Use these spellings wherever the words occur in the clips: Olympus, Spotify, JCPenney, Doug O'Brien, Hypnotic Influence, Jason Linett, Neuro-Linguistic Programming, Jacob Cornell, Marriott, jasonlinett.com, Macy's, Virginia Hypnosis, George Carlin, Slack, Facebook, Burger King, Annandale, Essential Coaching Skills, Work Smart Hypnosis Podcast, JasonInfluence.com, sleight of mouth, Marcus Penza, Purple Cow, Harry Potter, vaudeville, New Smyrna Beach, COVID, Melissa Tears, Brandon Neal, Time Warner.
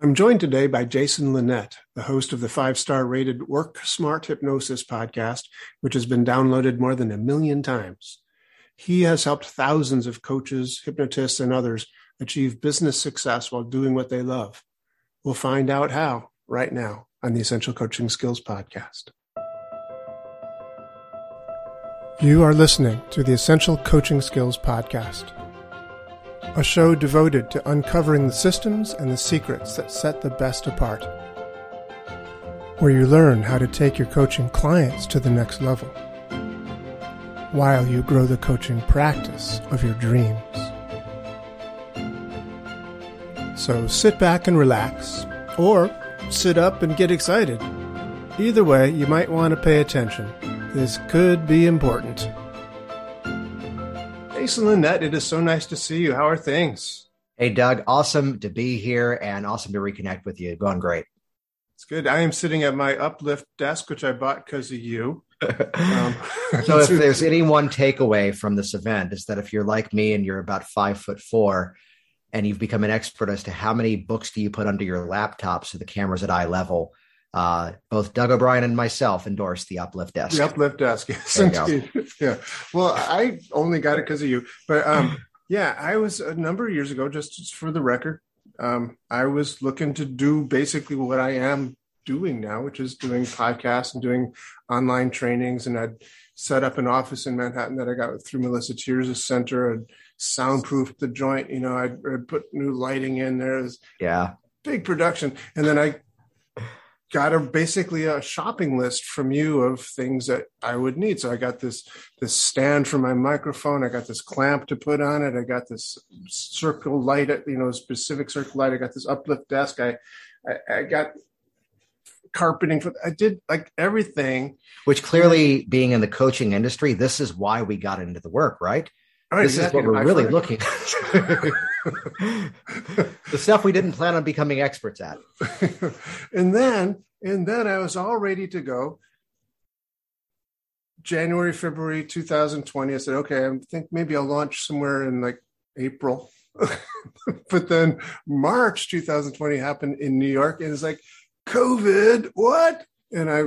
I'm joined today by Jason Linett, the host of the 5-star rated Work Smart Hypnosis Podcast, which has been downloaded more than 1 million times. He has helped thousands of coaches, hypnotists, and others achieve business success while doing what they love. We'll find out how right now on the Essential Coaching Skills Podcast. You are listening to the Essential Coaching Skills Podcast, a show devoted to uncovering the systems and the secrets that set the best apart, where you learn how to take your coaching clients to the next level, while you grow the coaching practice of your dreams. So sit back and relax, or sit up and get excited. Either way, you might want to pay attention. This could be important. Jason Linett, it is so nice to see you. How are things? Hey, Doug. Awesome to be here and awesome to reconnect with you. Going great. It's good. I am sitting at my Uplift desk, which I bought because of you. So if there's any one takeaway from this event, is that if you're like me and you're about 5'4" and you've become an expert as to how many books do you put under your laptop so the camera's at eye level, both Doug O'Brien and myself endorsed the Uplift Desk. The Uplift Desk, yes. Yeah. Well, I only got it because of you. But I was a number of years ago, just for the record, I was looking to do basically what I am doing now, which is doing podcasts and doing online trainings. And I'd set up an office in Manhattan that I got through Melissa Tears' center and soundproofed the joint. You know, I'd put new lighting in there. It was big production. And then I got basically a shopping list from you of things that I would need. So I got this stand for my microphone. I got this clamp to put on it. I got this circle light, specific circle light. I got this Uplift desk. I got carpeting. I did like everything. Which clearly, being in the coaching industry, this is why we got into the work, right? Right, this exactly is what we're really looking at. The stuff we didn't plan on becoming experts at. And then I was all ready to go. January, February 2020, I said, okay, I think maybe I'll launch somewhere in like April. But then March 2020 happened in New York. And it's like, COVID, what? And I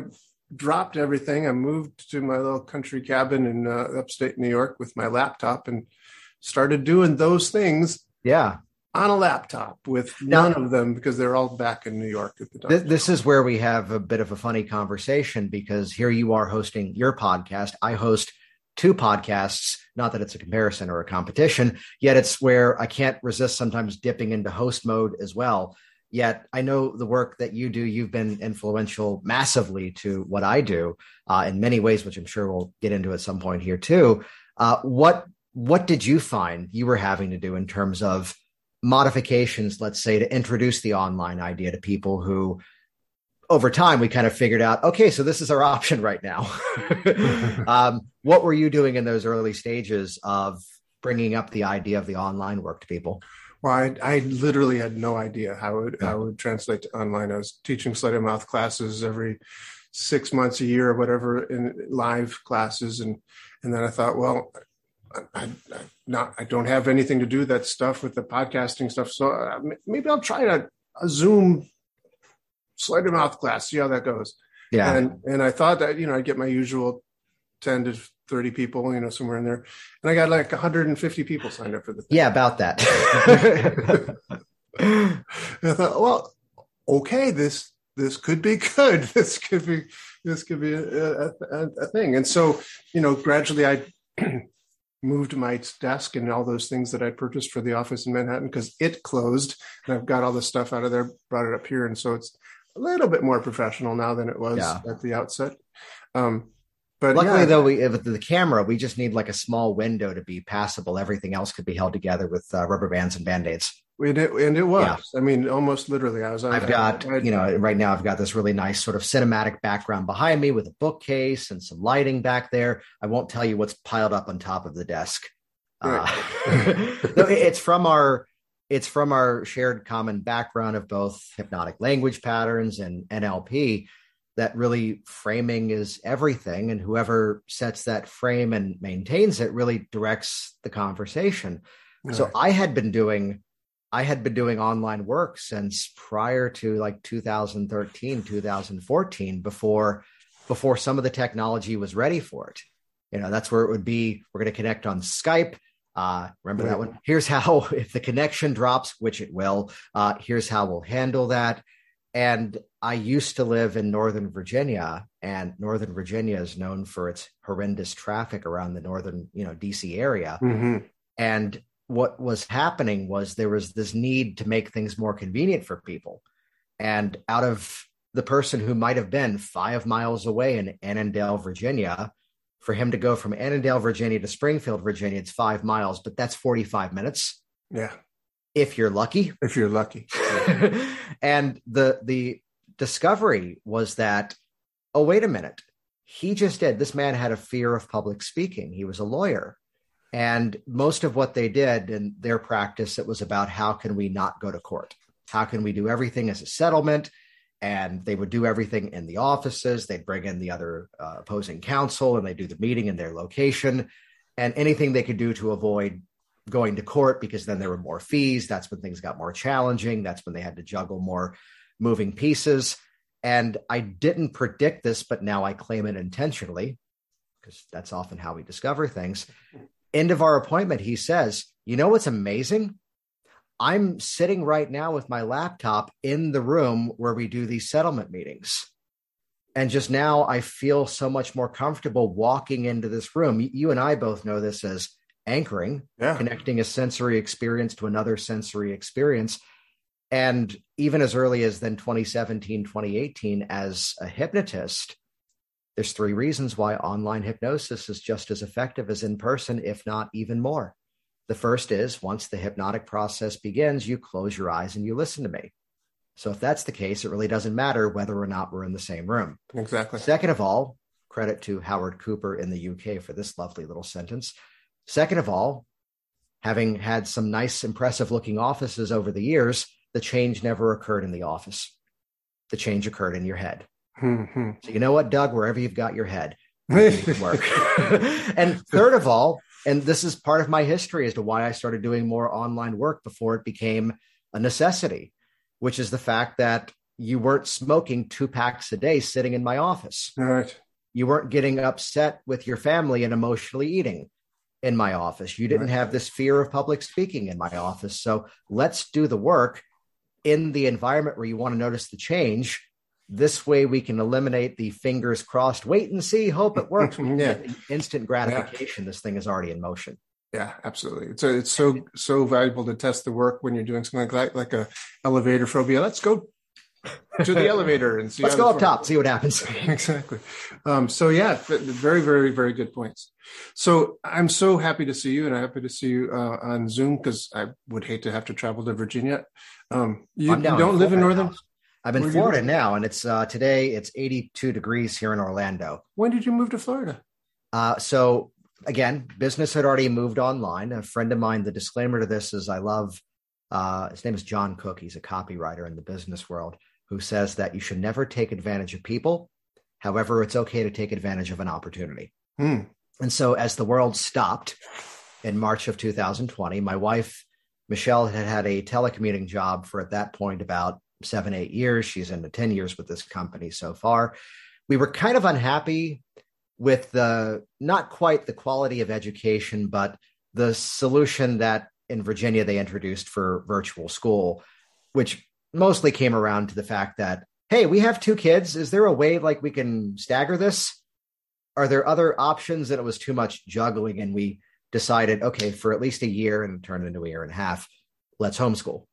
dropped everything. I moved to my little country cabin in upstate New York with my laptop and started doing those things. Yeah. On a laptop with none of them, because they're all back in New York at the time. This is where we have a bit of a funny conversation, because here you are hosting your podcast. I host two podcasts, not that it's a comparison or a competition, yet it's where I can't resist sometimes dipping into host mode as well. Yet I know the work that you do, you've been influential massively to what I do in many ways, which I'm sure we'll get into at some point here too. What did you find you were having to do in terms of modifications, let's say, to introduce the online idea to people who, over time, we kind of figured out, okay, so this is our option right now. What were you doing in those early stages of bringing up the idea of the online work to people? Well, I literally had no idea how it would translate to online. I was teaching sleight of mouth classes every 6 months, a year, or whatever, in live classes, and then I thought, well, I don't have anything to do that stuff with the podcasting stuff. So maybe I'll try a Zoom sleight of mouth class, see how that goes. Yeah. And I thought that, I'd get my usual 10 to 30 people, somewhere in there. And I got like 150 people signed up for the thing. Yeah, about that. And I thought, well, okay, this could be good. This could be a thing. And so, gradually I moved my desk and all those things that I purchased for the office in Manhattan, because it closed, and I've got all the stuff out of there, brought it up here. And so it's a little bit more professional now than it was at the outset. But luckily though, with the camera, we just need like a small window to be passable. Everything else could be held together with rubber bands and Band-Aids. And it was, I mean, almost literally. Right now I've got this really nice sort of cinematic background behind me with a bookcase and some lighting back there. I won't tell you what's piled up on top of the desk. Right. No, it's from our shared common background of both hypnotic language patterns and NLP, that really framing is everything. And whoever sets that frame and maintains it really directs the conversation. Right. So I had been doing I had been doing online work since prior to like 2013, 2014, before some of the technology was ready for it. You know, that's where it would be. We're going to connect on Skype. Remember that one? Here's how, if the connection drops, which it will, here's how we'll handle that. And I used to live in Northern Virginia, and Northern Virginia is known for its horrendous traffic around the northern, DC area. Mm-hmm. And what was happening was there was this need to make things more convenient for people. And out of the person who might have been 5 miles away in Annandale, Virginia, for him to go from Annandale, Virginia to Springfield, Virginia, it's 5 miles, but that's 45 minutes. Yeah. If you're lucky. If you're lucky. And the discovery was that, oh, wait a minute. This man had a fear of public speaking. He was a lawyer. And most of what they did in their practice, it was about how can we not go to court? How can we do everything as a settlement? And they would do everything in the offices. They'd bring in the other opposing counsel, and they do the meeting in their location, and anything they could do to avoid going to court, because then there were more fees. That's when things got more challenging. That's when they had to juggle more moving pieces. And I didn't predict this, but now I claim it intentionally, because that's often how we discover things. End of our appointment, he says, you know what's amazing? I'm sitting right now with my laptop in the room where we do these settlement meetings. And just now I feel so much more comfortable walking into this room. You and I both know this as anchoring, Connecting a sensory experience to another sensory experience. And even as early as then 2017, 2018, as a hypnotist, there's 3 reasons why online hypnosis is just as effective as in person, if not even more. The first is, once the hypnotic process begins, you close your eyes and you listen to me. So if that's the case, it really doesn't matter whether or not we're in the same room. Exactly. Second of all, credit to Howard Cooper in the UK for this lovely little sentence. Second of all, having had some nice, impressive looking offices over the years, the change never occurred in the office. The change occurred in your head. Mm-hmm. So you know what, Doug, wherever you've got your head, you can work. And third of all, and this is part of my history as to why I started doing more online work before it became a necessity, which is the fact that you weren't smoking 2 packs a day sitting in my office. All right. You weren't getting upset with your family and emotionally eating in my office. You didn't have this fear of public speaking in my office. So let's do the work in the environment where you want to notice the change. This way we can eliminate the fingers crossed, wait and see, hope it works. Instant gratification. This thing is already in motion. Yeah, absolutely. So it's so valuable to test the work when you're doing something like that, like a elevator phobia. Let's go to the elevator and see. Let's go up top, see what happens. Exactly. So yeah, very, very, very good points. So I'm so happy to see you, and I'm happy to see you on Zoom, because I would hate to have to travel to Virginia. You don't live in Northern? I'm in Florida now, and it's today it's 82 degrees here in Orlando. When did you move to Florida? So again, business had already moved online. A friend of mine, the disclaimer to this is I love, his name is John Cook. He's a copywriter in the business world who says that you should never take advantage of people. However, it's okay to take advantage of an opportunity. Mm. And so as the world stopped in March of 2020, my wife, Michelle, had had a telecommuting job for, at that point, about 7-8 years. She's into 10 years with this company so far. We were kind of unhappy with the, not quite the quality of education, but the solution that in Virginia they introduced for virtual school, which mostly came around to the fact that, hey, we have 2 kids. Is there a way like we can stagger this? Are there other options? That it was too much juggling. And we decided, okay, for at least a year, and turned into a year and a half, let's homeschool.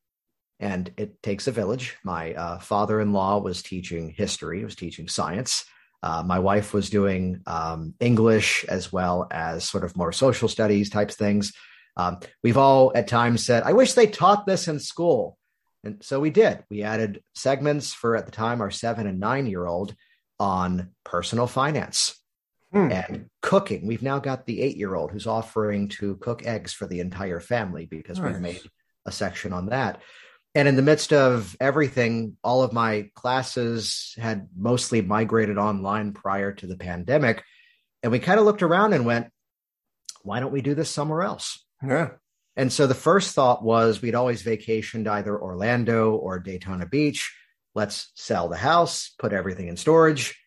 And it takes a village. My father-in-law was teaching history. He was teaching science. My wife was doing English, as well as sort of more social studies types things. We've all at times said, I wish they taught this in school. And so we did. We added segments for, at the time, our 7- and 9-year-old on personal finance and cooking. We've now got the 8-year-old who's offering to cook eggs for the entire family, because we've made a section on that. And in the midst of everything, all of my classes had mostly migrated online prior to the pandemic. And we kind of looked around and went, why don't we do this somewhere else? Yeah. And so the first thought was we'd always vacationed either Orlando or Daytona Beach. Let's sell the house, put everything in storage,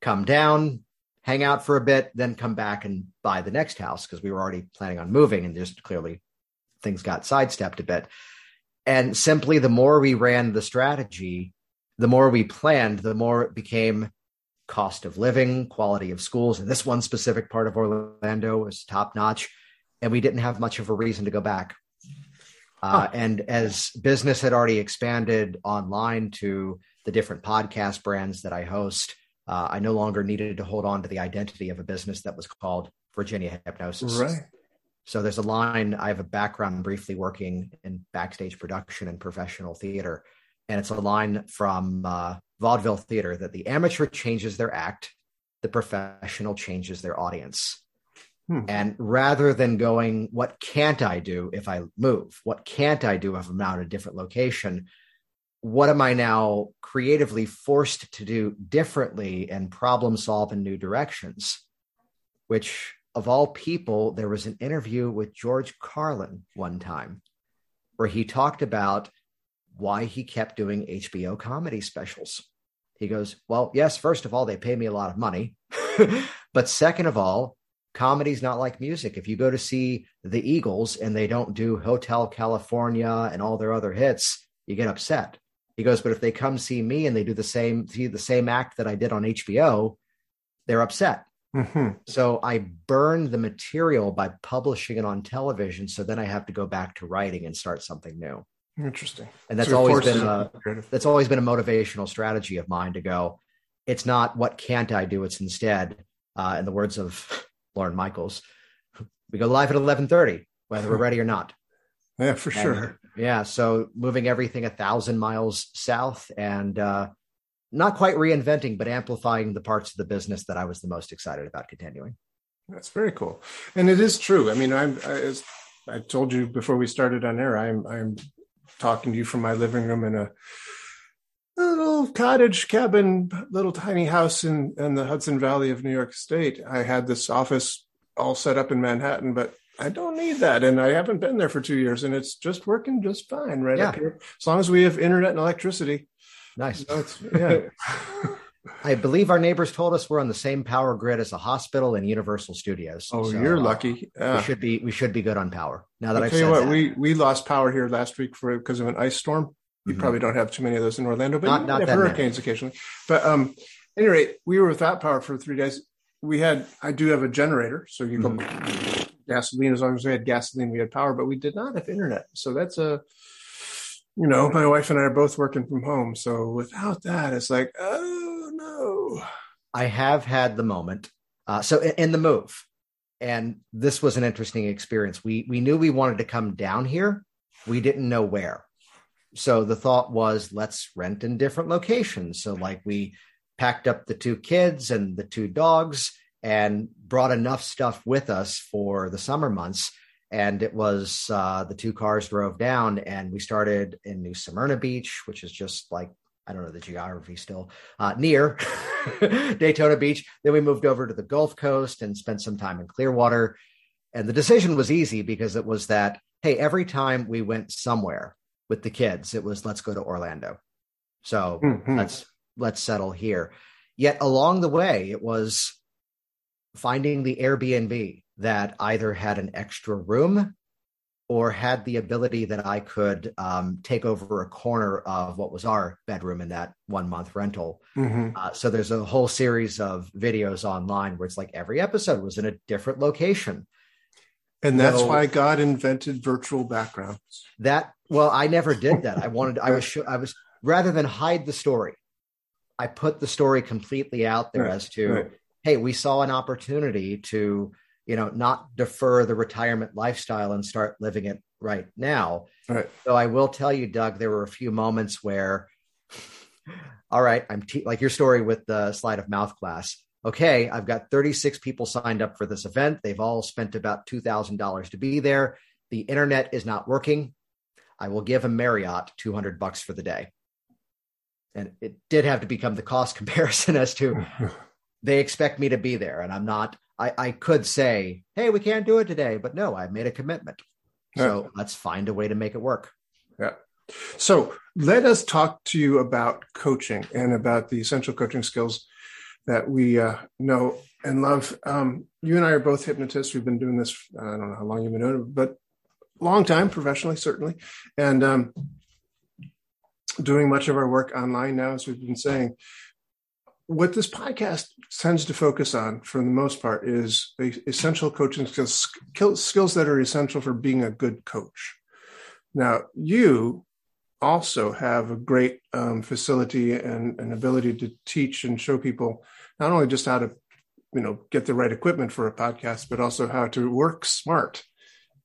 come down, hang out for a bit, then come back and buy the next house, because we were already planning on moving, and just clearly things got sidestepped a bit. And simply the more we ran the strategy, the more we planned, the more it became cost of living, quality of schools. And this one specific part of Orlando was top notch, and we didn't have much of a reason to go back. And as business had already expanded online to the different podcast brands that I host, I no longer needed to hold on to the identity of a business that was called Virginia Hypnosis. Right. So there's a line, I have a background briefly working in backstage production and professional theater. And it's a line from vaudeville theater that the amateur changes their act, the professional changes their audience. And rather than going, what can't I do if I move? What can't I do if I'm out at a different location? What am I now creatively forced to do differently and problem solve in new directions? Which, of all people, there was an interview with George Carlin one time where he talked about why he kept doing HBO comedy specials. He goes, well, yes, first of all, they pay me a lot of money. But second of all, comedy's not like music. If you go to see the Eagles and they don't do Hotel California and all their other hits, you get upset. He goes, but if they come see me and they do the same act that I did on HBO, they're upset. Mm-hmm. So I burn the material by publishing it on television. So then I have to go back to writing and start something new. Interesting. And that's always been a motivational strategy of mine to go, it's not what can't I do? It's instead, in the words of Lauren Michaels, we go live at 11:30, whether we're ready or not. Yeah, for sure. Yeah. So moving everything 1,000 miles south and not quite reinventing, but amplifying the parts of the business that I was the most excited about continuing. That's very cool. And it is true. I mean, as I told you before we started on air, I'm talking to you from my living room in a little cottage cabin, little tiny house in the Hudson Valley of New York State. I had this office all set up in Manhattan, but I don't need that. And I haven't been there for 2 years, and it's just working just fine right up here. As long as we have internet and electricity. Nice. I believe our neighbors told us we're on the same power grid as a hospital and Universal Studios. Oh, so, you're lucky. We should be good on power. Now that I've said that. We lost power here last week because of an ice storm. You probably don't have too many of those in Orlando, but not have hurricanes occasionally. But at any rate, we were without power for 3 days. I do have a generator, so you go gasoline. As long as we had gasoline, we had power, but we did not have internet. So that's my wife and I are both working from home. So without that, it's like, oh no. I have had the moment. So in the move, and this was an interesting experience. We knew we wanted to come down here. We didn't know where. So the thought was, let's rent in different locations. So like we packed up the 2 kids and the 2 dogs and brought enough stuff with us for the summer months. And it was the 2 cars drove down, and we started in New Smyrna Beach, which is just like, I don't know the geography still, near Daytona Beach. Then we moved over to the Gulf Coast and spent some time in Clearwater. And the decision was easy because it was that, hey, every time we went somewhere with the kids, it was, let's go to Orlando. So let's settle here. Yet along the way, it was finding the Airbnb that either had an extra room or had the ability that I could take over a corner of what was our bedroom in that 1-month rental. So there's a whole series of videos online where it's like every episode was in a different location. And that's why God invented virtual backgrounds. Well, I never did that. I was rather than hide the story, I put the story completely out there as to, hey, we saw an opportunity to, not defer the retirement lifestyle and start living it right now. Right. So I will tell you, Doug, there were a few moments where, all right, I'm like your story with the sleight of mouth class. Okay, I've got 36 people signed up for this event. They've all spent about $2,000 to be there. The internet is not working. I will give a Marriott $200 for the day. And it did have to become the cost comparison as to they expect me to be there. And I could say, hey, we can't do it today, but no, I made a commitment. Yeah. So let's find a way to make it work. Yeah. So let us talk to you about coaching and about the essential coaching skills that we know and love. You and I are both hypnotists. We've been doing this, I don't know how long you've been doing it, but long time professionally, certainly. And doing much of our work online now, as we've been saying. What this podcast tends to focus on, for the most part, is essential coaching skills that are essential for being a good coach. Now, you also have a great facility and an ability to teach and show people not only just how to, you know, get the right equipment for a podcast, but also how to work smart.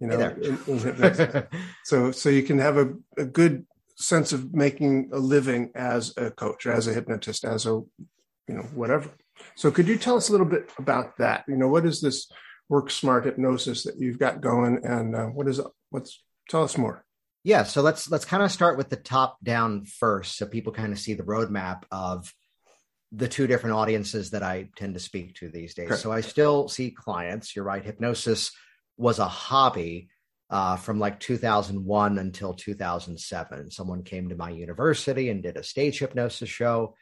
You know, so you can have a good sense of making a living as a coach, as a hypnotist, as a whatever. So could you tell us a little bit about that? You know, what is this Work Smart Hypnosis that you've got going, and tell us more. Yeah. So let's kind of start with the top down first. So people kind of see the roadmap of the two different audiences that I tend to speak to these days. Correct. So I still see clients, you're right. Hypnosis was a hobby from like 2001 until 2007. Someone came to my university and did a stage hypnosis show.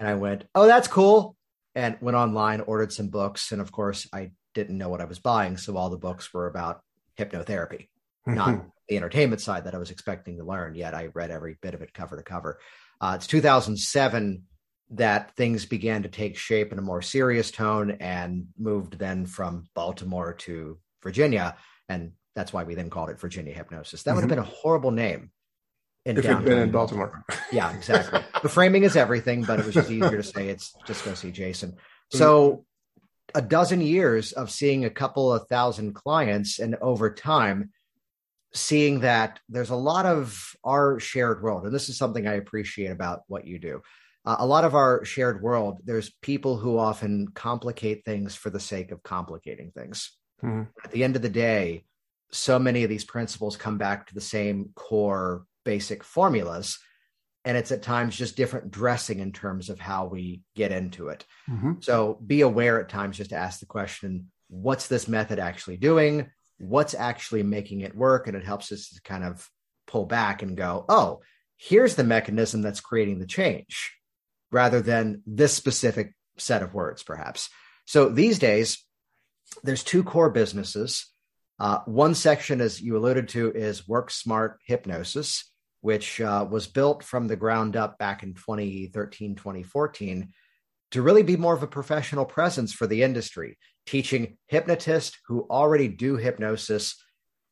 And I went, oh, that's cool. And went online, ordered some books. And of course, I didn't know what I was buying. So all the books were about hypnotherapy, not the entertainment side that I was expecting to learn. Yet I read every bit of it cover to cover. It's 2007 that things began to take shape in a more serious tone, and moved then from Baltimore to Virginia. And that's why we then called it Virginia Hypnosis. That would have been a horrible name. If you've been in Baltimore. Yeah, exactly. The framing is everything, but it was just easier to say it's just go see Jason. So a dozen years of seeing a couple of thousand clients, and over time, seeing that there's a lot of our shared world. And this is something I appreciate about what you do. A lot of our shared world, there's people who often complicate things for the sake of complicating things. At the end of the day, so many of these principles come back to the same core basic formulas, and it's at times just different dressing in terms of how we get into it. So be aware at times just to ask the question, what's this method actually doing? What's actually making it work? And it helps us to kind of pull back and go, oh, here's the mechanism that's creating the change, rather than this specific set of words, perhaps. So these days, there's two core businesses. One section, as you alluded to, is Work Smart Hypnosis, which was built from the ground up back in 2013, 2014, to really be more of a professional presence for the industry, teaching hypnotists who already do hypnosis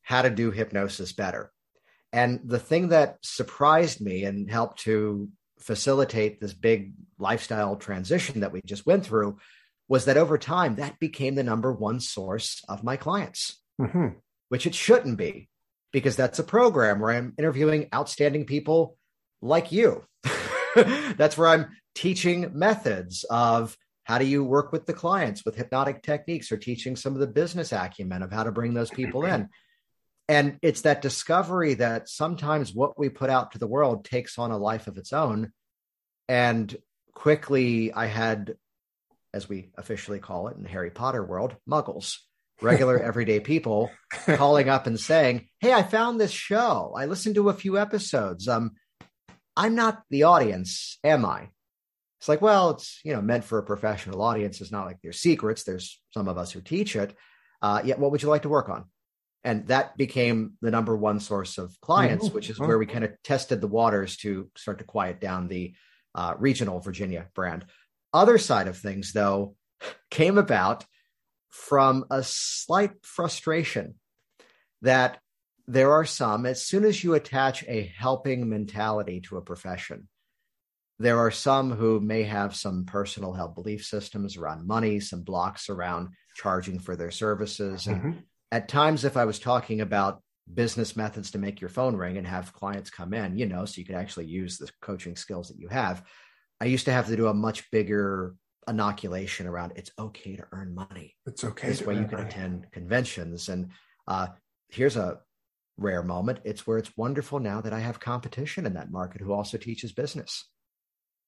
how to do hypnosis better. And the thing that surprised me and helped to facilitate this big lifestyle transition that we just went through was that over time, that became the number one source of my clients, which it shouldn't be, because that's a program where I'm interviewing outstanding people like you. That's where I'm teaching methods of how do you work with the clients with hypnotic techniques, or teaching some of the business acumen of how to bring those people in. And it's that discovery that sometimes what we put out to the world takes on a life of its own. And quickly I had, as we officially call it in Harry Potter world, muggles, regular everyday people calling up and saying, hey, I found this show. I listened to a few episodes. I'm not the audience, am I? It's like, well, it's, meant for a professional audience. It's not like there's secrets. There's some of us who teach it. Yet what would you like to work on? And that became the number one source of clients, which is where we kind of tested the waters to start to quiet down the regional Virginia brand. Other side of things, though, came about from a slight frustration that there are some, as soon as you attach a helping mentality to a profession, there are some who may have some personal held belief systems around money, some blocks around charging for their services. And at times, if I was talking about business methods to make your phone ring and have clients come in, so you could actually use the coaching skills that you have, I used to have to do a much bigger inoculation around it's okay to earn money. It's okay. This way you can attend conventions. And here's a rare moment. It's where it's wonderful now that I have competition in that market who also teaches business.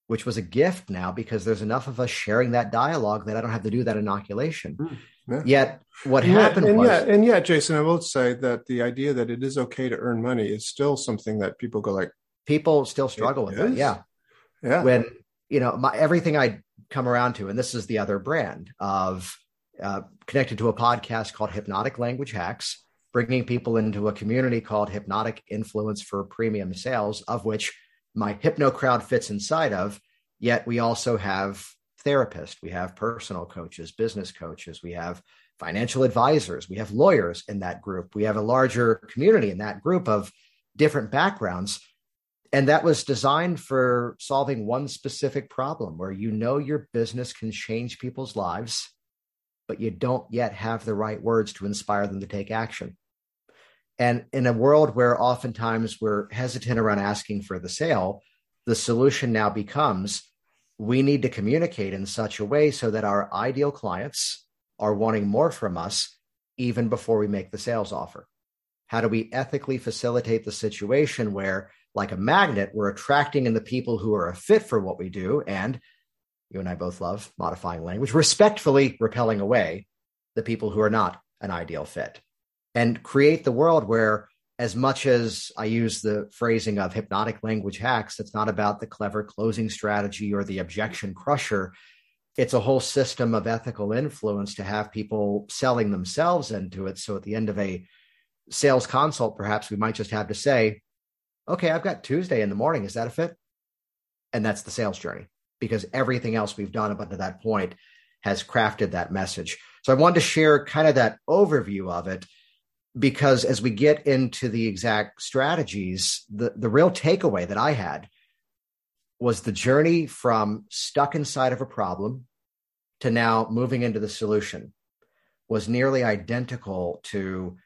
which was a gift now because there's enough of us sharing that dialogue that I don't have to do that inoculation. Yeah. Yet what happened was... And Jason, I will say that the idea that it is okay to earn money is still something that people go like... People still struggle with it. Yeah. Yeah. When, you know, everything I come around to, and this is the other brand of connected to a podcast called Hypnotic Language Hacks, bringing people into a community called Hypnotic Influence for Premium Sales, of which my hypno crowd fits inside of, yet we also have therapists, we have personal coaches, business coaches, we have financial advisors, we have lawyers in that group. We have a larger community in that group of different backgrounds. And that was designed for solving one specific problem where, you know, your business can change people's lives, but you don't yet have the right words to inspire them to take action. And in a world where oftentimes we're hesitant around asking for the sale, the solution now becomes we need to communicate in such a way so that our ideal clients are wanting more from us even before we make the sales offer. How do we ethically facilitate the situation where, like a magnet, we're attracting in the people who are a fit for what we do, and you and I both love modifying language, respectfully repelling away the people who are not an ideal fit, and create the world where, as much as I use the phrasing of Hypnotic Language Hacks, it's not about the clever closing strategy or the objection crusher. It's a whole system of ethical influence to have people selling themselves into it. So at the end of a sales consult, perhaps we might just have to say, okay, I've got Tuesday in the morning. Is that a fit? And that's the sales journey, because everything else we've done up until that point has crafted that message. So I wanted to share kind of that overview of it, because as we get into the exact strategies, the real takeaway that I had was the journey from stuck inside of a problem to now moving into the solution was nearly identical to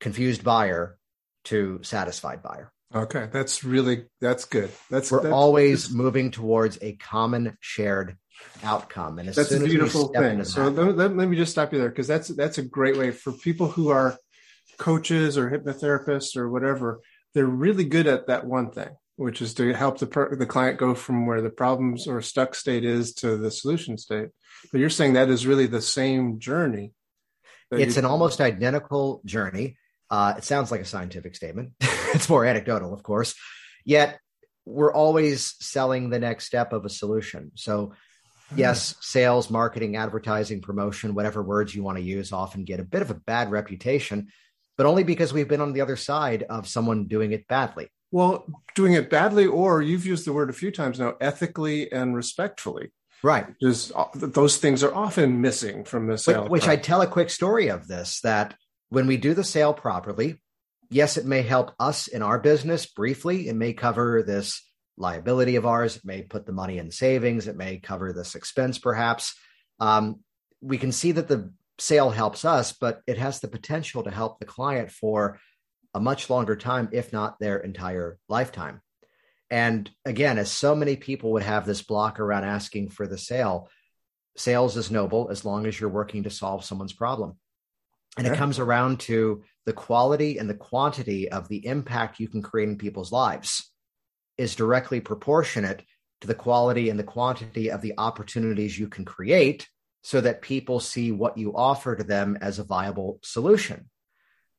confused buyer to satisfied buyer. Okay. That's good. We're always moving towards a common shared outcome. And that's a beautiful thing. So let me just stop you there, because that's a great way for people who are coaches or hypnotherapists or whatever. They're really good at that one thing, which is to help the client go from where the problems or stuck state is to the solution state. But you're saying that is really the same journey. It's an almost identical journey. It sounds like a scientific statement. It's more anecdotal, of course. Yet we're always selling the next step of a solution. So yes, sales, marketing, advertising, promotion, whatever words you want to use, often get a bit of a bad reputation, but only because we've been on the other side of someone doing it badly. Well, doing it badly, or you've used the word a few times now, ethically and respectfully. Right. Just, those things are often missing from the sale. Which I tell a quick story of this, that when we do the sale properly, yes, it may help us in our business briefly. It may cover this liability of ours. It may put the money in savings. It may cover this expense, perhaps. We can see that the sale helps us, but it has the potential to help the client for a much longer time, if not their entire lifetime. And again, as so many people would have this block around asking for the sale, sales is noble as long as you're working to solve someone's problem. And it comes around to the quality and the quantity of the impact you can create in people's lives is directly proportionate to the quality and the quantity of the opportunities you can create so that people see what you offer to them as a viable solution.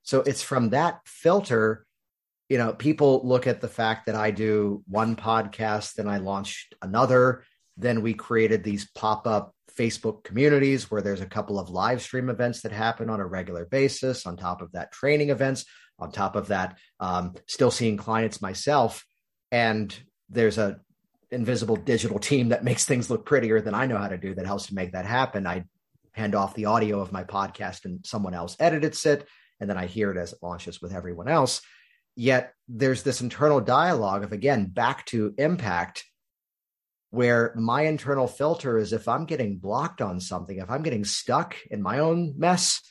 So it's from that filter, you know, people look at the fact that I do one podcast, then I launched another, then we created these pop-up Facebook communities where there's a couple of live stream events that happen on a regular basis. On top of that, training events. On top of that, still seeing clients myself. And there's an invisible digital team that makes things look prettier than I know how to do that helps to make that happen. I hand off the audio of my podcast and someone else edits it. And then I hear it as it launches with everyone else. Yet there's this internal dialogue of, again, back to impact, where my internal filter is, if I'm getting blocked on something, if I'm getting stuck in my own mess,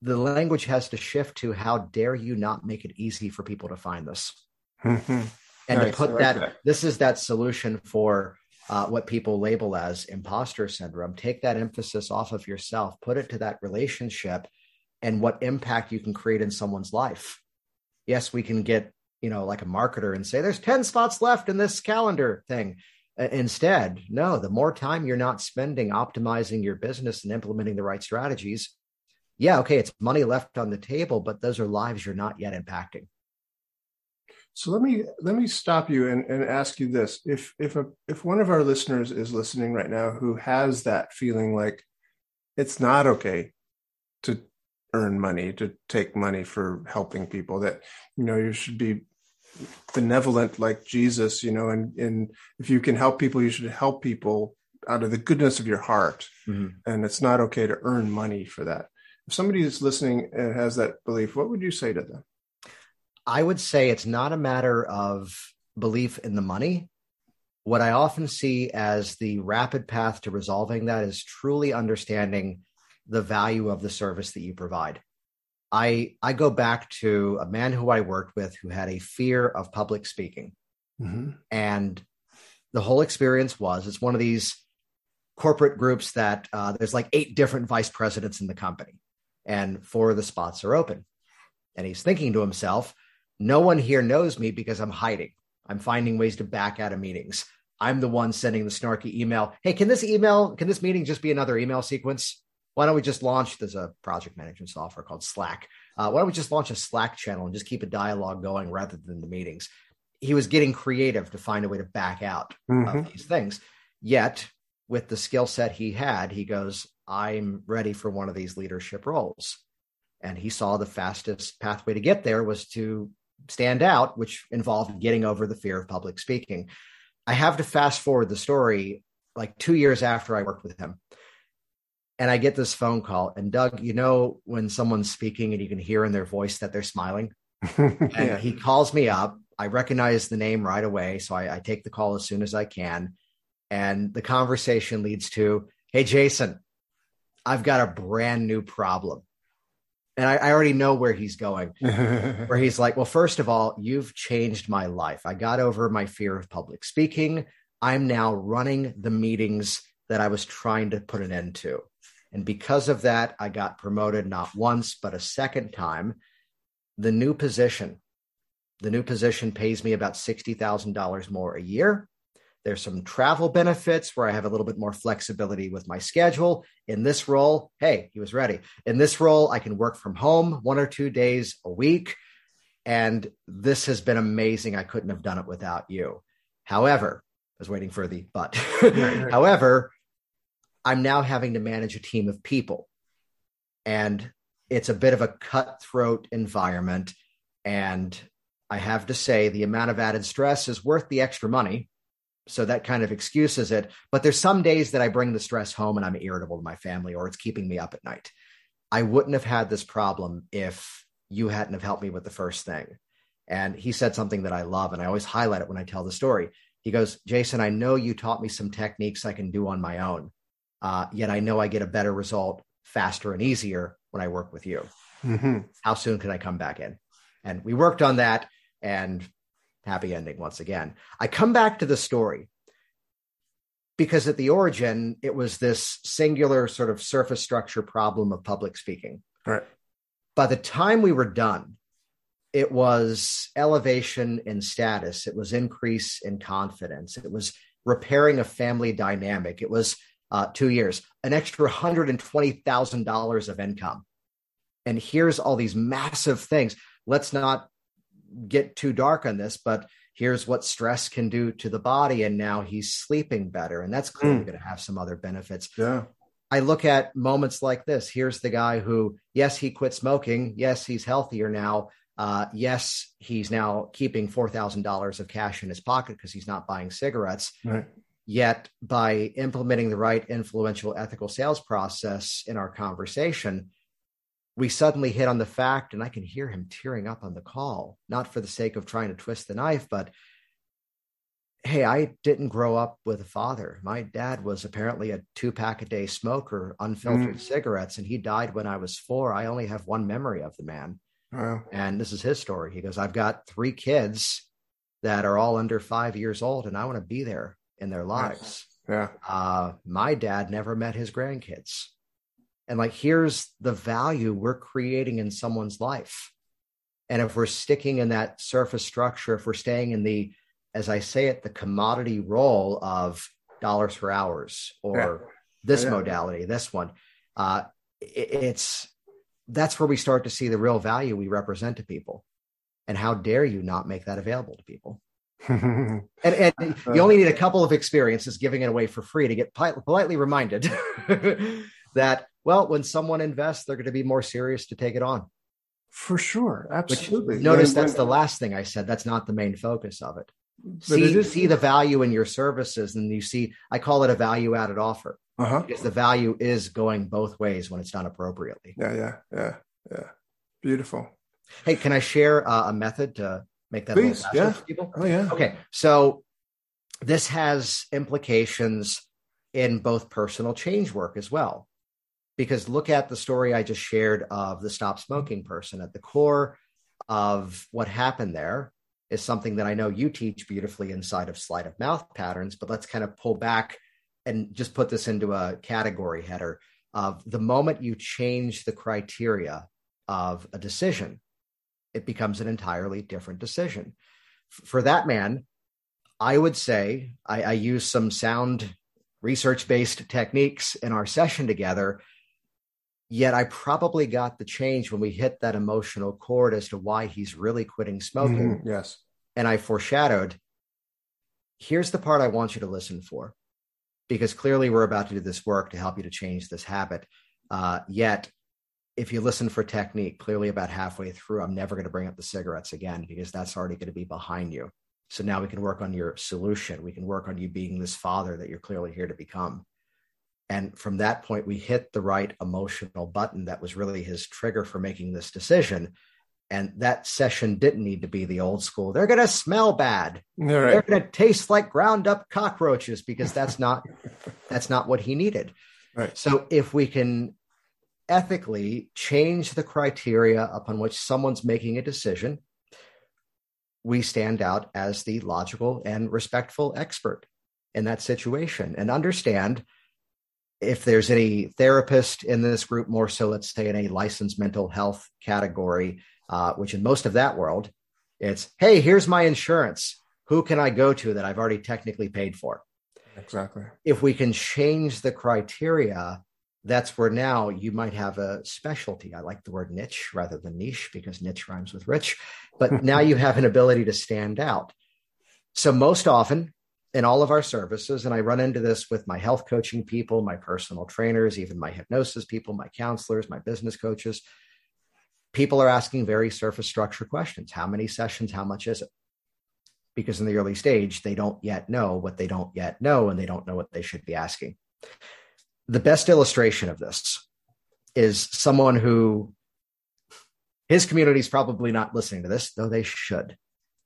the language has to shift to, how dare you not make it easy for people to find this? And nice. To put that, this is that solution for what people label as imposter syndrome. Take that emphasis off of yourself, put it to that relationship and what impact you can create in someone's life. Yes, we can get, you know, like a marketer and say, there's 10 spots left in this calendar thing. Instead, no, the more time you're not spending optimizing your business and implementing the right strategies, yeah, okay, it's money left on the table, but those are lives you're not yet impacting. So let me stop you and ask you this. If one of our listeners is listening right now who has that feeling like it's not okay to earn money, to take money for helping people, that, you know, you should be benevolent like Jesus, you know, and if you can help people, you should help people out of the goodness of your heart. Mm-hmm. And it's not okay to earn money for that. If somebody is listening and has that belief, what would you say to them? I would say it's not a matter of belief in the money. What I often see as the rapid path to resolving that is truly understanding the value of the service that you provide. I go back to a man who I worked with who had a fear of public speaking. Mm-hmm. And the whole experience was, it's one of these corporate groups that there's like 8 different vice presidents in the company and 4 of the spots are open. And he's thinking to himself, no one here knows me because I'm hiding. I'm finding ways to back out of meetings. I'm the one sending the snarky email. Hey, can this meeting just be another email sequence? Why don't we just launch, there's a project management software called Slack. Why don't we just launch a Slack channel and just keep a dialogue going rather than the meetings? He was getting creative to find a way to back out of these things. Yet with the skill set he had, he goes, I'm ready for one of these leadership roles. And he saw the fastest pathway to get there was to stand out, which involved getting over the fear of public speaking. I have to fast forward the story like 2 years after I worked with him. And I get this phone call, and Doug, you know, when someone's speaking and you can hear in their voice that they're smiling, and he calls me up, I recognize the name right away. So I take the call as soon as I can. And the conversation leads to, hey, Jason, I've got a brand new problem. And I already know where he's going, where he's like, well, first of all, you've changed my life. I got over my fear of public speaking. I'm now running the meetings that I was trying to put an end to. And because of that, I got promoted not once, but a second time. The new position pays me about $60,000 more a year. There's some travel benefits where I have a little bit more flexibility with my schedule. In this role, hey, he was ready. In this role, I can work from home 1 or 2 days a week. And this has been amazing. I couldn't have done it without you. However, I was waiting for the but. However, I'm now having to manage a team of people, and it's a bit of a cutthroat environment. And I have to say the amount of added stress is worth the extra money. So that kind of excuses it. But there's some days that I bring the stress home and I'm irritable to my family, or it's keeping me up at night. I wouldn't have had this problem if you hadn't have helped me with the first thing. And he said something that I love, and I always highlight it when I tell the story. He goes, Jason, I know you taught me some techniques I can do on my own. Yet I know I get a better result faster and easier when I work with you. Mm-hmm. How soon can I come back in? And we worked on that, and happy ending once again. I come back to the story because at the origin, it was this singular sort of surface structure problem of public speaking. Right. By the time we were done, it was elevation in status. It was increase in confidence. It was repairing a family dynamic. It was 2 years, an extra $120,000 of income. And here's all these massive things. Let's not get too dark on this, but here's what stress can do to the body. And now he's sleeping better. And that's clearly going to have some other benefits. Yeah. I look at moments like this. Here's the guy who, yes, he quit smoking. Yes, he's healthier now. Yes, he's now keeping $4,000 of cash in his pocket because he's not buying cigarettes. Right. Yet by implementing the right influential ethical sales process in our conversation, we suddenly hit on the fact, and I can hear him tearing up on the call, not for the sake of trying to twist the knife, but hey, I didn't grow up with a father. My dad was apparently a 2-pack-a-day smoker, unfiltered cigarettes, and he died when I was 4. I only have one memory of the man. Wow. And this is his story. He goes, I've got 3 kids that are all under 5 years old, and I want to be there in their lives. Yeah. My dad never met his grandkids. And like, here's the value we're creating in someone's life. And if we're sticking in that surface structure, if we're staying in the as I say it, the commodity role of dollars for hours or this modality, this one. That's where we start to see the real value we represent to people. And how dare you not make that available to people? and you only need a couple of experiences giving it away for free to get politely reminded that, well, when someone invests, they're going to be more serious to take it on. For sure. Absolutely. Which, notice that's the last thing I said. That's not the main focus of it. See the value in your services. And you see, I call it a value added offer. Uh-huh. Because the value is going both ways when it's done appropriately. Yeah. Beautiful. Hey, can I share a method to make that? Please, yeah. For people? Oh, yeah. Okay. So this has implications in both personal change work as well, because look at the story I just shared of the stop smoking person. At the core of what happened there is something that I know you teach beautifully inside of sleight of mouth patterns, but let's kind of pull back and just put this into a category header of the moment you change the criteria of a decision, it becomes an entirely different decision. For that man, I would say I use some sound research-based techniques in our session together, yet I probably got the change when we hit that emotional chord as to why he's really quitting smoking. Mm-hmm, yes. And I foreshadowed, here's the part I want you to listen for. Because clearly we're about to do this work to help you to change this habit. Yet, if you listen for technique, clearly about halfway through, I'm never going to bring up the cigarettes again because that's already going to be behind you. So now we can work on your solution. We can work on you being this father that you're clearly here to become. And from that point, we hit the right emotional button that was really his trigger for making this decision. And that session didn't need to be the old school. They're going to smell bad. Right. They're going to taste like ground up cockroaches, because that's not, that's not what he needed. Right. So if we can ethically change the criteria upon which someone's making a decision, we stand out as the logical and respectful expert in that situation. And understand, if there's any therapist in this group, more so, let's say in a licensed mental health category, which in most of that world, it's, hey, here's my insurance. Who can I go to that I've already technically paid for? Exactly. If we can change the criteria, that's where now you might have a specialty. I like the word niche rather than niche because niche rhymes with rich, but now you have an ability to stand out. So most often in all of our services, and I run into this with my health coaching people, my personal trainers, even my hypnosis people, my counselors, my business coaches, people are asking very surface structure questions. How many sessions? How much is it? Because in the early stage, they don't yet know what they don't yet know, and they don't know what they should be asking. The best illustration of this is someone who, his community is probably not listening to this, though they should,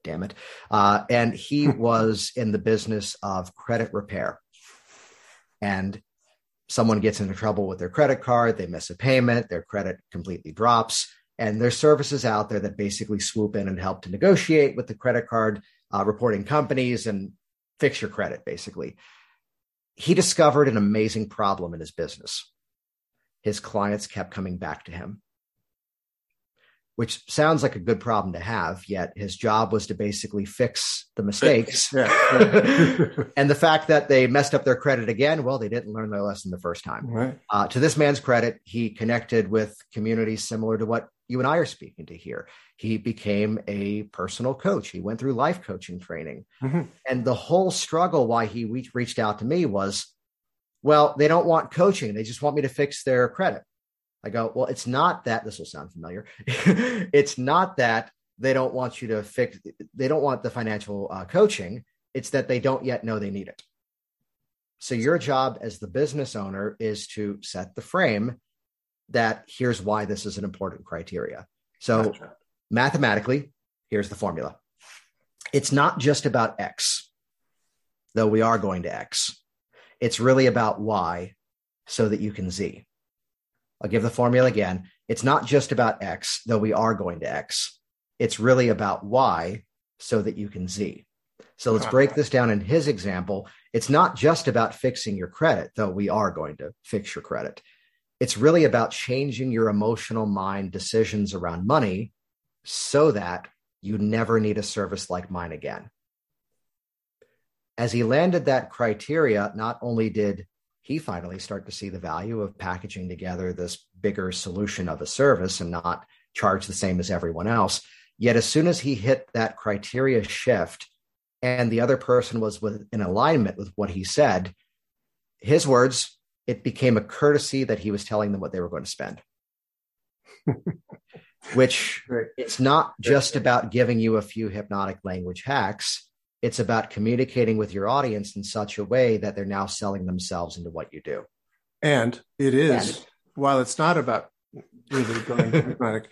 damn it. And he was in the business of credit repair. And someone gets into trouble with their credit card, they miss a payment, their credit completely drops. And there's services out there that basically swoop in and help to negotiate with the credit card reporting companies and fix your credit, basically. He discovered an amazing problem in his business. His clients kept coming back to him, which sounds like a good problem to have, yet his job was to basically fix the mistakes. And the fact that they messed up their credit again, well, they didn't learn their lesson the first time. Right. To this man's credit, he connected with communities similar to what you and I are speaking to here. He became a personal coach. He went through life coaching training. Mm-hmm. And the whole struggle why he reached out to me was, well, they don't want coaching. They just want me to fix their credit. I go, well, it's not that, this will sound familiar. It's not that they don't want you to fix, they don't want the financial coaching. It's that they don't yet know they need it. So your job as the business owner is to set the frame that here's why this is an important criteria. So gotcha. Mathematically, here's the formula. It's not just about X, though we are going to X. It's really about Y so that you can Z. I'll give the formula again. It's not just about X, though we are going to X. It's really about Y so that you can Z. So let's break this down in his example. It's not just about fixing your credit, though we are going to fix your credit. It's really about changing your emotional mind decisions around money so that you never need a service like mine again. As he landed that criteria, not only did he finally start to see the value of packaging together this bigger solution of a service and not charge the same as everyone else, yet as soon as he hit that criteria shift and the other person was in alignment with what he said, his words, it became a courtesy that he was telling them what they were going to spend. Which it's not just about giving you a few hypnotic language hacks. It's about communicating with your audience in such a way that they're now selling themselves into what you do. And it is, while it's not about really going hypnotic,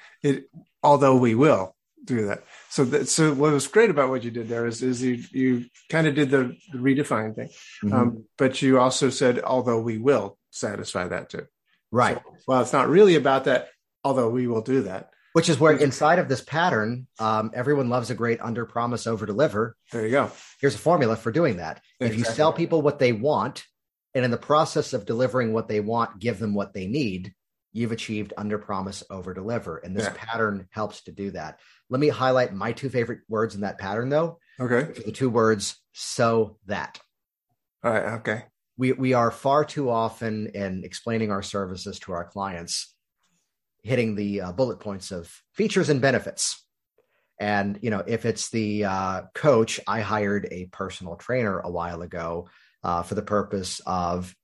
although we will do that. So what was great about what you did there is you kind of did the redefined thing, but you also said, although we will satisfy that too. Right. So, while it's not really about that, although we will do that. Which is where inside of this pattern, everyone loves a great under-promise, over-deliver. There you go. Here's a formula for doing that. Exactly. If you sell people what they want, and in the process of delivering what they want, give them what they need, you've achieved under-promise, over-deliver. And this pattern helps to do that. Let me highlight my two favorite words in that pattern, though. Okay. The two words, so that. All right, okay. We are far too often in explaining our services to our clients hitting the bullet points of features and benefits. And, you know, if it's the coach, I hired a personal trainer a while ago for the purpose of,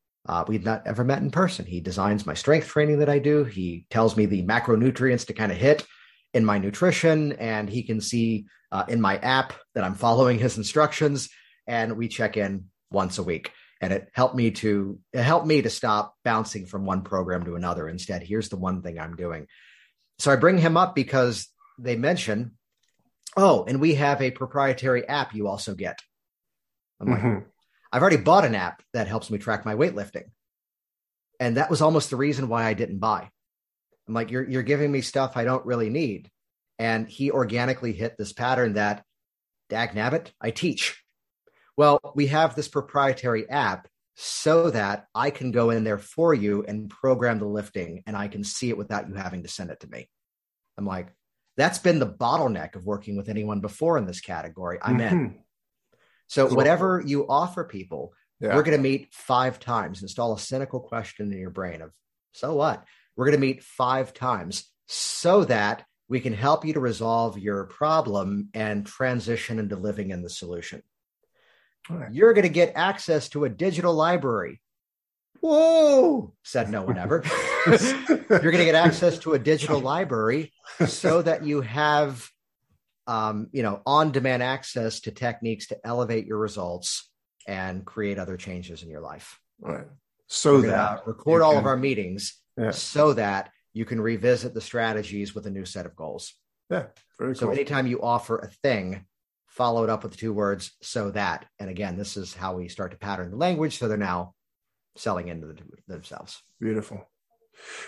we'd not ever met in person. He designs my strength training that I do. He tells me the macronutrients to kind of hit in my nutrition. And he can see in my app that I'm following his instructions. And we check in once a week. And it helped me to stop bouncing from one program to another. Instead, here's the one thing I'm doing. So I bring him up because they mention, oh, and we have a proprietary app you also get. I'm like, I've already bought an app that helps me track my weightlifting. And that was almost the reason why I didn't buy. I'm like, you're giving me stuff I don't really need. And he organically hit this pattern that, dag nabbit, I teach. Well, we have this proprietary app so that I can go in there for you and program the lifting, and I can see it without you having to send it to me. I'm like, that's been the bottleneck of working with anyone before in this category. I'm in. So whatever you offer people, we're going to meet 5 times. Install a cynical question in your brain of, so what? We're going to meet 5 times so that we can help you to resolve your problem and transition into living in the solution. You're going to get access to a digital library. Whoa, said no one ever. You're going to get access to a digital library so that you have, on-demand access to techniques to elevate your results and create other changes in your life. Right. So that record all of our meetings so that you can revisit the strategies with a new set of goals. Yeah. Very cool. So anytime you offer a thing, follow it up with the two words, so that. And again, this is how we start to pattern the language. So they're now selling into themselves. Beautiful.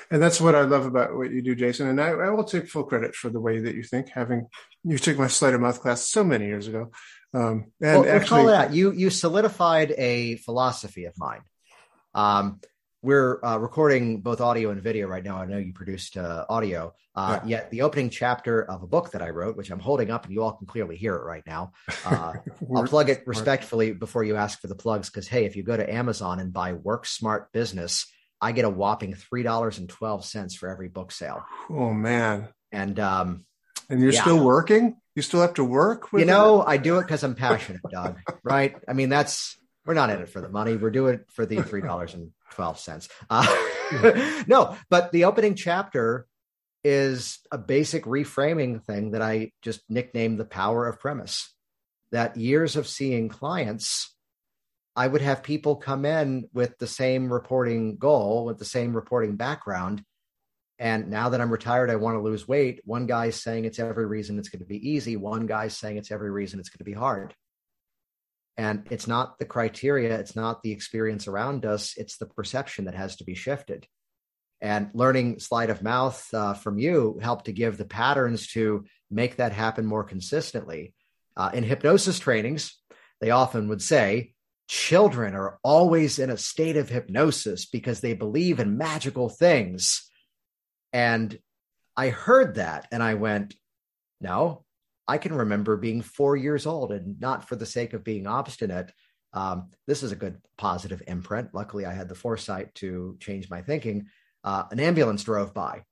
And that's what I love about what you do, Jason. And I will take full credit for the way that you think, having you took my sleight of mouth class so many years ago. Call it out. You solidified a philosophy of mine. We're recording both audio and video right now. I know you produced audio, yet the opening chapter of a book that I wrote, which I'm holding up and you all can clearly hear it right now. I'll plug it respectfully before you ask for the plugs because, hey, if you go to Amazon and buy Work Smart Business, I get a whopping $3.12 for every book sale. Oh, man. And you're still working? You still have to work? I do it because I'm passionate, Doug, right? I mean, we're not in it for the money. We're doing it for the $3.12. No, but the opening chapter is a basic reframing thing that I just nicknamed the power of premise. That years of seeing clients, I would have people come in with the same reporting goal, with the same reporting background. And now that I'm retired, I want to lose weight. One guy's saying it's every reason it's going to be easy. One guy's saying it's every reason it's going to be hard. And it's not the criteria, it's not the experience around us, it's the perception that has to be shifted. And learning sleight of mouth from you helped to give the patterns to make that happen more consistently. In hypnosis trainings, they often would say, children are always in a state of hypnosis because they believe in magical things. And I heard that and I went, no. I can remember being 4 years old and not for the sake of being obstinate, This is a good positive imprint. Luckily, I had the foresight to change my thinking. An ambulance drove by,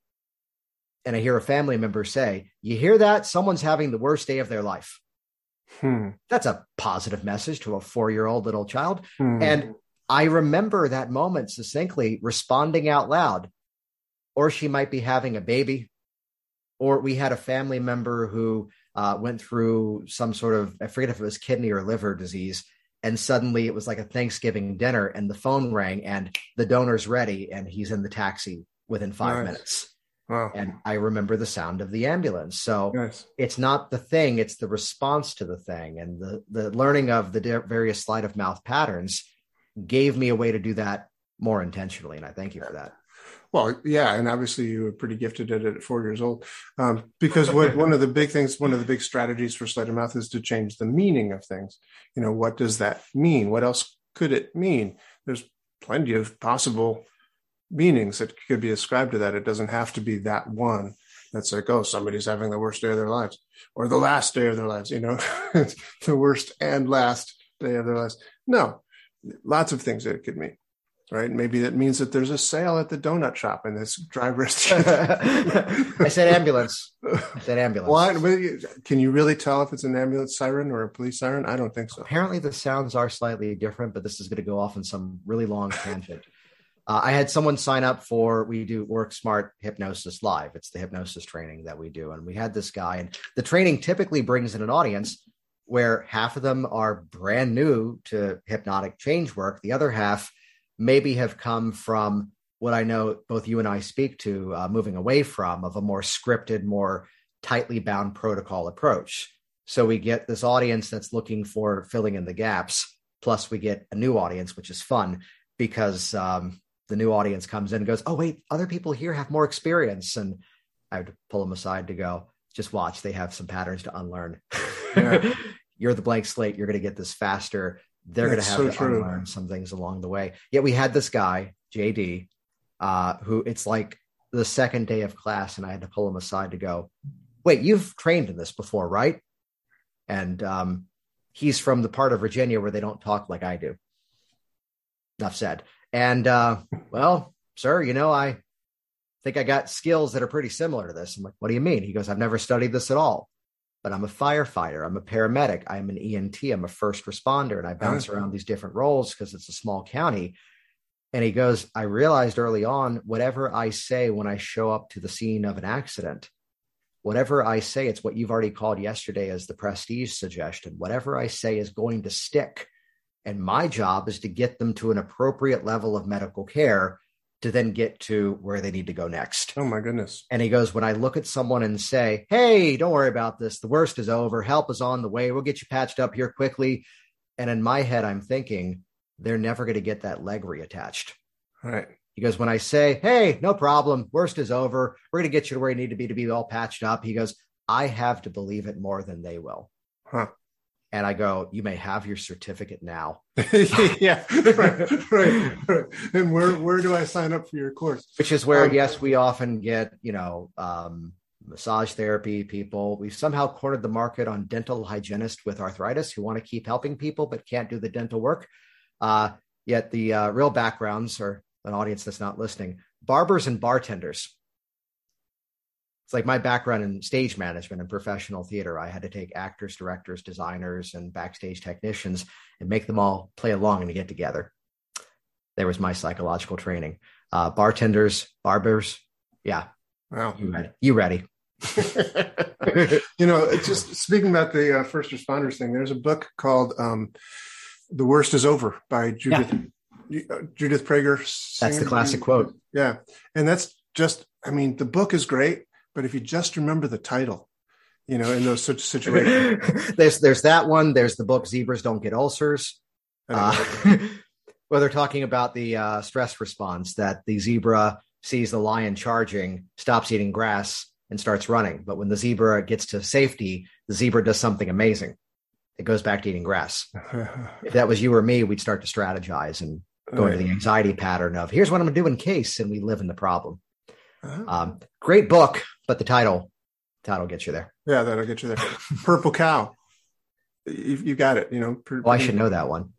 and I hear a family member say, "You hear that? Someone's having the worst day of their life." That's a positive message to a 4-year-old little child. And I remember that moment succinctly, responding out loud, or she might be having a baby, or we had a family member who went through some sort of, I forget if it was kidney or liver disease. And suddenly it was like a Thanksgiving dinner and the phone rang and the donor's ready and he's in the taxi within 5 minutes. Wow. And I remember the sound of the ambulance. So it's not the thing, it's the response to the thing. And the learning of the various sleight of mouth patterns gave me a way to do that more intentionally. And I thank you for that. Well, yeah. And obviously you were pretty gifted at it at 4 years old, because one of the big things, one of the big strategies for sleight of mouth is to change the meaning of things. You know, what does that mean? What else could it mean? There's plenty of possible meanings that could be ascribed to that. It doesn't have to be that one. That's like, oh, somebody's having the worst day of their lives or the last day of their lives, you know, the worst and last day of their lives. No, lots of things that it could mean. Right. Maybe that means that there's a sale at the donut shop and this driver's. I said ambulance. Why? Can you really tell if it's an ambulance siren or a police siren? I don't think so. Apparently the sounds are slightly different, but this is going to go off on some really long tangent. I had someone sign up for, we do Work Smart Hypnosis Live. It's the hypnosis training that we do. And we had this guy, and the training typically brings in an audience where half of them are brand new to hypnotic change work. The other half maybe have come from what I know both you and I speak to, moving away from, of a more scripted, more tightly bound protocol approach. So we get this audience that's looking for filling in the gaps. Plus we get a new audience, which is fun because the new audience comes in and goes, "Oh wait, other people here have more experience." And I would pull them aside to go, "Just watch, they have some patterns to unlearn." Yeah. You're the blank slate. You're going to get this faster. They're going to have to unlearn some things along the way. Yet we had this guy, JD, who it's like the second day of class, and I had to pull him aside to go, "Wait, you've trained in this before, right?" And he's from the part of Virginia where they don't talk like I do. Enough said. And, "Well, sir, you know, I think I got skills that are pretty similar to this." I'm like, "What do you mean?" He goes, "I've never studied this at all. But I'm a firefighter, I'm a paramedic, I'm an EMT, I'm a first responder." And I bounce around these different roles because it's a small county. And he goes, "I realized early on, whatever I say when I show up to the scene of an accident, whatever I say, it's what you've already called yesterday as the prestige suggestion. Whatever I say is going to stick. And my job is to get them to an appropriate level of medical care to then get to where they need to go next." Oh my goodness. And he goes, "When I look at someone and say, 'Hey, don't worry about this. The worst is over. Help is on the way. We'll get you patched up here quickly.' And in my head, I'm thinking they're never going to get that leg reattached." Right. He goes, "When I say, 'Hey, no problem. Worst is over. We're going to get you to where you need to be all patched up.' He goes, I have to believe it more than they will." Huh. And I go, "You may have your certificate now." Yeah, right. And where do I sign up for your course? Which is where, yes, we often get, you know, massage therapy people. We've somehow cornered the market on dental hygienists with arthritis who want to keep helping people but can't do the dental work. Yet the real backgrounds are an audience that's not listening. Barbers and bartenders. It's like my background in stage management and professional theater. I had to take actors, directors, designers, and backstage technicians and make them all play along and get together. There was my psychological training. Bartenders, barbers. Yeah. Wow. You ready? You know, just speaking about the first responders thing, there's a book called The Worst is Over by Judith Prager. That's the classic quote. Yeah. And that's just, I mean, the book is great. But if you just remember the title, you know, in those such situations, there's that one. There's the book Zebras Don't Get Ulcers, where they're talking about the stress response, that the zebra sees the lion charging, stops eating grass, and starts running. But when the zebra gets to safety, the zebra does something amazing. It goes back to eating grass. If that was you or me, we'd start to strategize and go into the anxiety pattern of, here's what I'm going to do in case, and we live in the problem. Great book, but the title gets you there. Yeah, that'll get you there. Purple Cow. You got it. You know. I should know that one.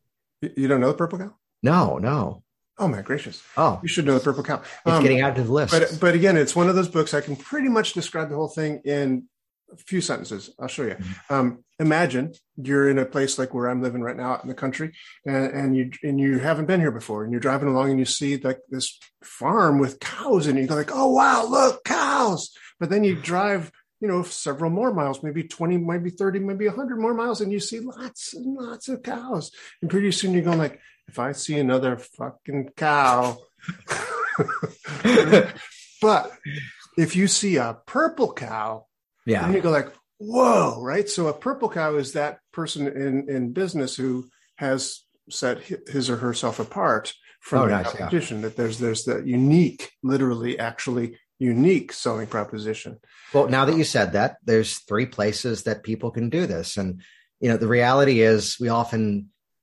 You don't know the Purple Cow? No. Oh my gracious! Oh, you should know the Purple Cow. It's getting out to the list. But again, it's one of those books I can pretty much describe the whole thing in a few sentences. I'll show you. Mm-hmm. Imagine you're in a place like where I'm living right now, out in the country, and you haven't been here before, and you're driving along and you see like this farm with cows, and you go like, oh wow, look, cows! But then you drive, several more miles, maybe 20, maybe 30, maybe 100 more miles, and you see lots and lots of cows, and pretty soon you're going like, if I see another fucking cow. But if you see a purple cow, then you go like, whoa, right? So a purple cow is that person in business who has set his or herself apart from the competition, that there's that unique, literally, actually unique selling proposition. Well, now that you said that, there's three places that people can do this. And, the reality is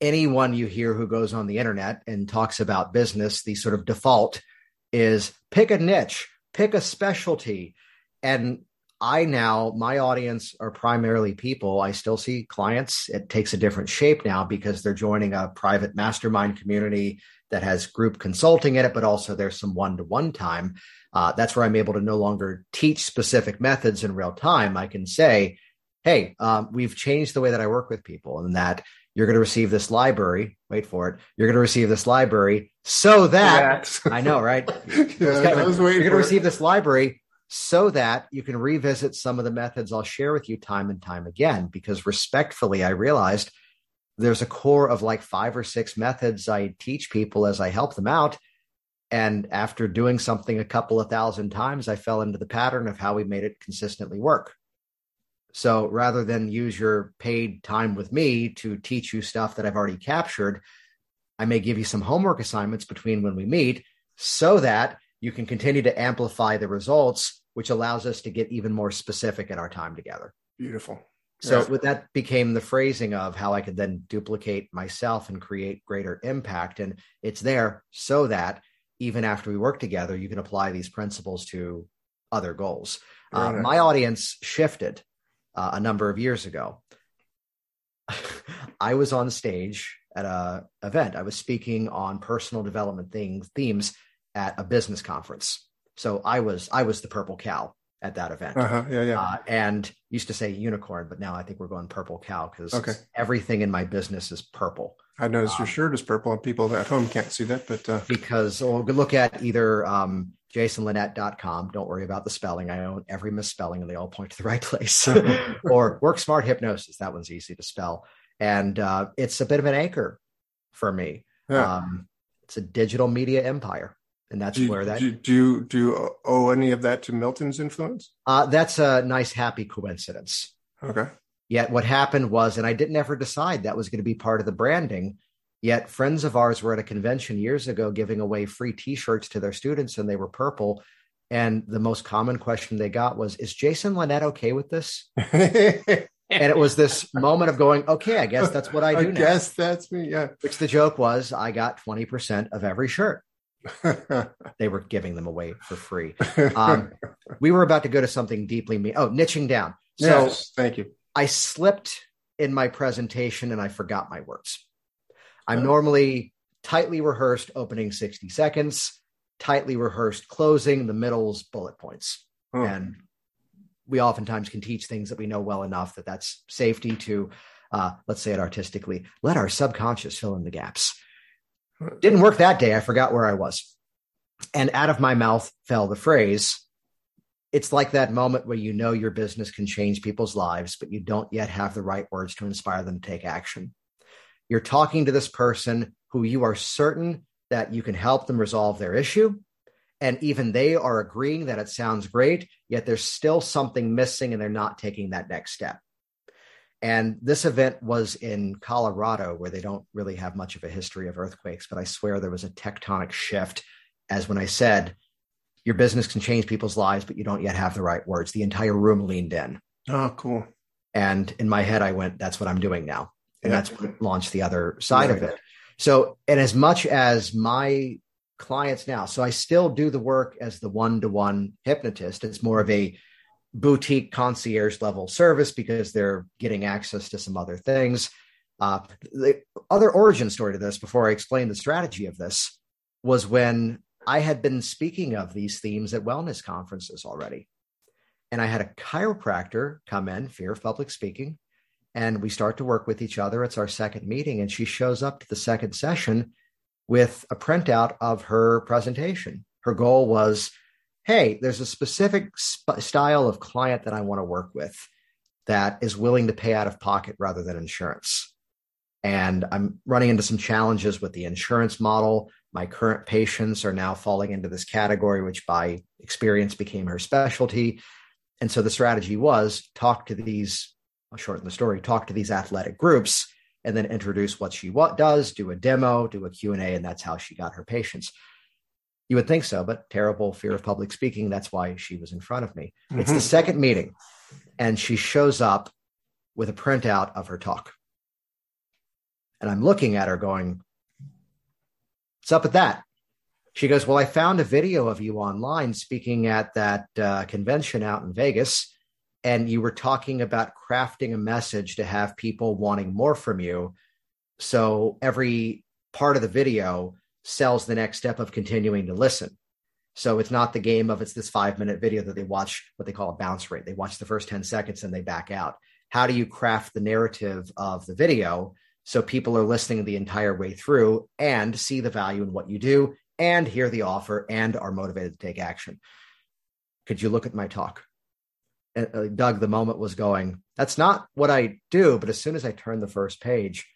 anyone you hear who goes on the internet and talks about business, the sort of default is pick a niche, pick a specialty. And my audience are primarily people. I still see clients. It takes a different shape now because they're joining a private mastermind community that has group consulting in it, but also there's some one-to-one time. That's where I'm able to no longer teach specific methods in real time. I can say, hey, we've changed the way that I work with people, and that you're going to receive this library. Wait for it. You're going to receive this library so that I know, right? You're going to receive this library so that you can revisit some of the methods I'll share with you time and time again, because respectfully, I realized there's a core of like 5 or 6 methods I teach people as I help them out. And after doing something a couple of thousand times, I fell into the pattern of how we made it consistently work. So rather than use your paid time with me to teach you stuff that I've already captured, I may give you some homework assignments between when we meet so that you can continue to amplify the results, which allows us to get even more specific in our time together. Beautiful. So with that became the phrasing of how I could then duplicate myself and create greater impact. And it's there so that even after we work together, you can apply these principles to other goals. My audience shifted. A number of years ago, I was on stage at an event. I was speaking on personal development themes at a business conference. So I was the Purple Cow at that event. And used to say unicorn, but now I think we're going Purple Cow because everything in my business is purple. I noticed your shirt is purple, and people at home can't see that. But because look at either JasonLinett.com. Don't worry about the spelling. I own every misspelling and they all point to the right place. Or Work Smart Hypnosis. That one's easy to spell. And it's a bit of an anchor for me. Yeah. It's a digital media empire. And that's Do you owe any of that to Milton's influence? That's a nice, happy coincidence. Okay. Yet what happened was, and I didn't ever decide that was going to be part of the branding, yet friends of ours were at a convention years ago giving away free t-shirts to their students, and they were purple. And the most common question they got was, is Jason Linett okay with this? And it was this moment of going, okay, I guess that's what I do now. I guess that's me, yeah. Which the joke was, I got 20% of every shirt. They were giving them away for free. We were about to go to something deeply niching down. So yes, thank you. I slipped in my presentation and I forgot my words. I'm normally tightly rehearsed opening 60 seconds, tightly rehearsed closing, the middle's bullet points. Oh. And we oftentimes can teach things that we know well enough that that's safety to, let's say it artistically, let our subconscious fill in the gaps. Didn't work that day. I forgot where I was. And out of my mouth fell the phrase, it's like that moment where you know your business can change people's lives, but you don't yet have the right words to inspire them to take action. You're talking to this person who you are certain that you can help them resolve their issue. And even they are agreeing that it sounds great, yet there's still something missing and they're not taking that next step. And this event was in Colorado, where they don't really have much of a history of earthquakes, but I swear there was a tectonic shift as when I said, your business can change people's lives, but you don't yet have the right words. The entire room leaned in. Oh, cool. And in my head, I went, that's what I'm doing now. And that's what launched the other side of it. So, and as much as my clients now, so I still do the work as the one-to-one hypnotist. It's more of a boutique concierge level service because they're getting access to some other things. The other origin story to this, before I explain the strategy of this, was when I had been speaking of these themes at wellness conferences already. And I had a chiropractor come in, fear of public speaking, and we start to work with each other. It's our second meeting, and she shows up to the second session with a printout of her presentation. Her goal was, hey, there's a specific style of client that I want to work with that is willing to pay out of pocket rather than insurance. And I'm running into some challenges with the insurance model. My current patients are now falling into this category, which by experience became her specialty. And so the strategy was talk to these athletic groups and then introduce what she does, do a demo, do a Q&A, and that's how she got her patients. You would think so, but terrible fear of public speaking. That's why she was in front of me. Mm-hmm. It's the second meeting, and she shows up with a printout of her talk. And I'm looking at her going, what's up with that? She goes, well, I found a video of you online speaking at that convention out in Vegas, and you were talking about crafting a message to have people wanting more from you. So every part of the video sells the next step of continuing to listen. So it's not the game of it's this 5-minute video that they watch, what they call a bounce rate. They watch the first 10 seconds and they back out. How do you craft the narrative of the video so people are listening the entire way through and see the value in what you do and hear the offer and are motivated to take action? Could you look at my talk? And Doug, the moment was going, that's not what I do. But as soon as I turn the first page,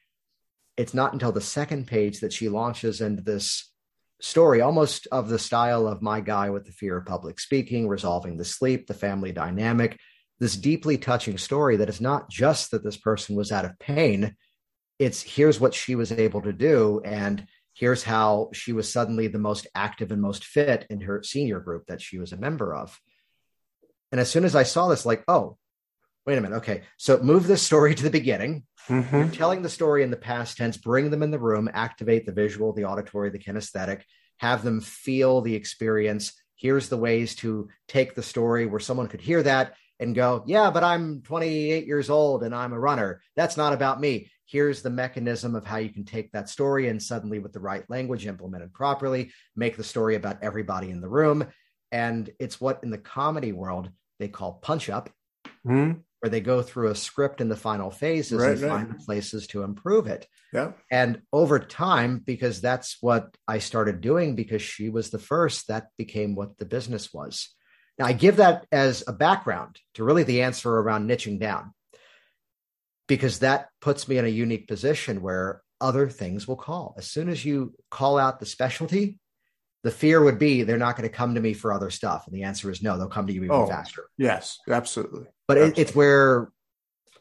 it's not until the second page that she launches into this story, almost of the style of my guy with the fear of public speaking, resolving the sleep, the family dynamic, this deeply touching story that is not just that this person was out of pain. It's here's what she was able to do. And here's how she was suddenly the most active and most fit in her senior group that she was a member of. And as soon as I saw this, like, oh, wait a minute. Okay. So move this story to the beginning. Mm-hmm. You're telling the story in the past tense, bring them in the room, activate the visual, the auditory, the kinesthetic, have them feel the experience. Here's the ways to take the story where someone could hear that and go, yeah, but I'm 28 years old and I'm a runner. That's not about me. Here's the mechanism of how you can take that story and suddenly with the right language implemented properly, make the story about everybody in the room. And it's what in the comedy world they call punch up, mm-hmm. where they go through a script in the final phases and find the places to improve it. Yeah. And over time, because that's what I started doing because she was the first, that became what the business was. Now I give that as a background to really the answer around niching down, because that puts me in a unique position where other things will call. As soon as you call out the specialty, the fear would be they're not going to come to me for other stuff. And the answer is no, they'll come to you even faster. Yes, absolutely. But it's where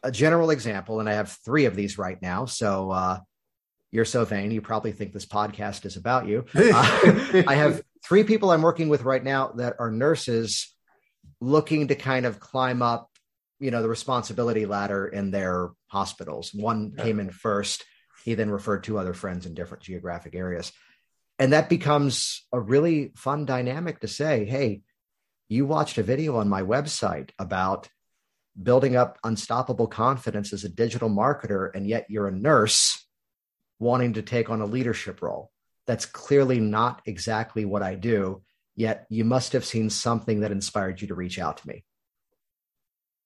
a general example, and I have 3 of these right now. So you're so vain. You probably think this podcast is about you. I have 3 people I'm working with right now that are nurses looking to kind of climb up, the responsibility ladder in their hospitals. One came in first. He then referred 2 other friends in different geographic areas. And that becomes a really fun dynamic to say, hey, you watched a video on my website about building up unstoppable confidence as a digital marketer, and yet you're a nurse wanting to take on a leadership role. That's clearly not exactly what I do, yet you must have seen something that inspired you to reach out to me.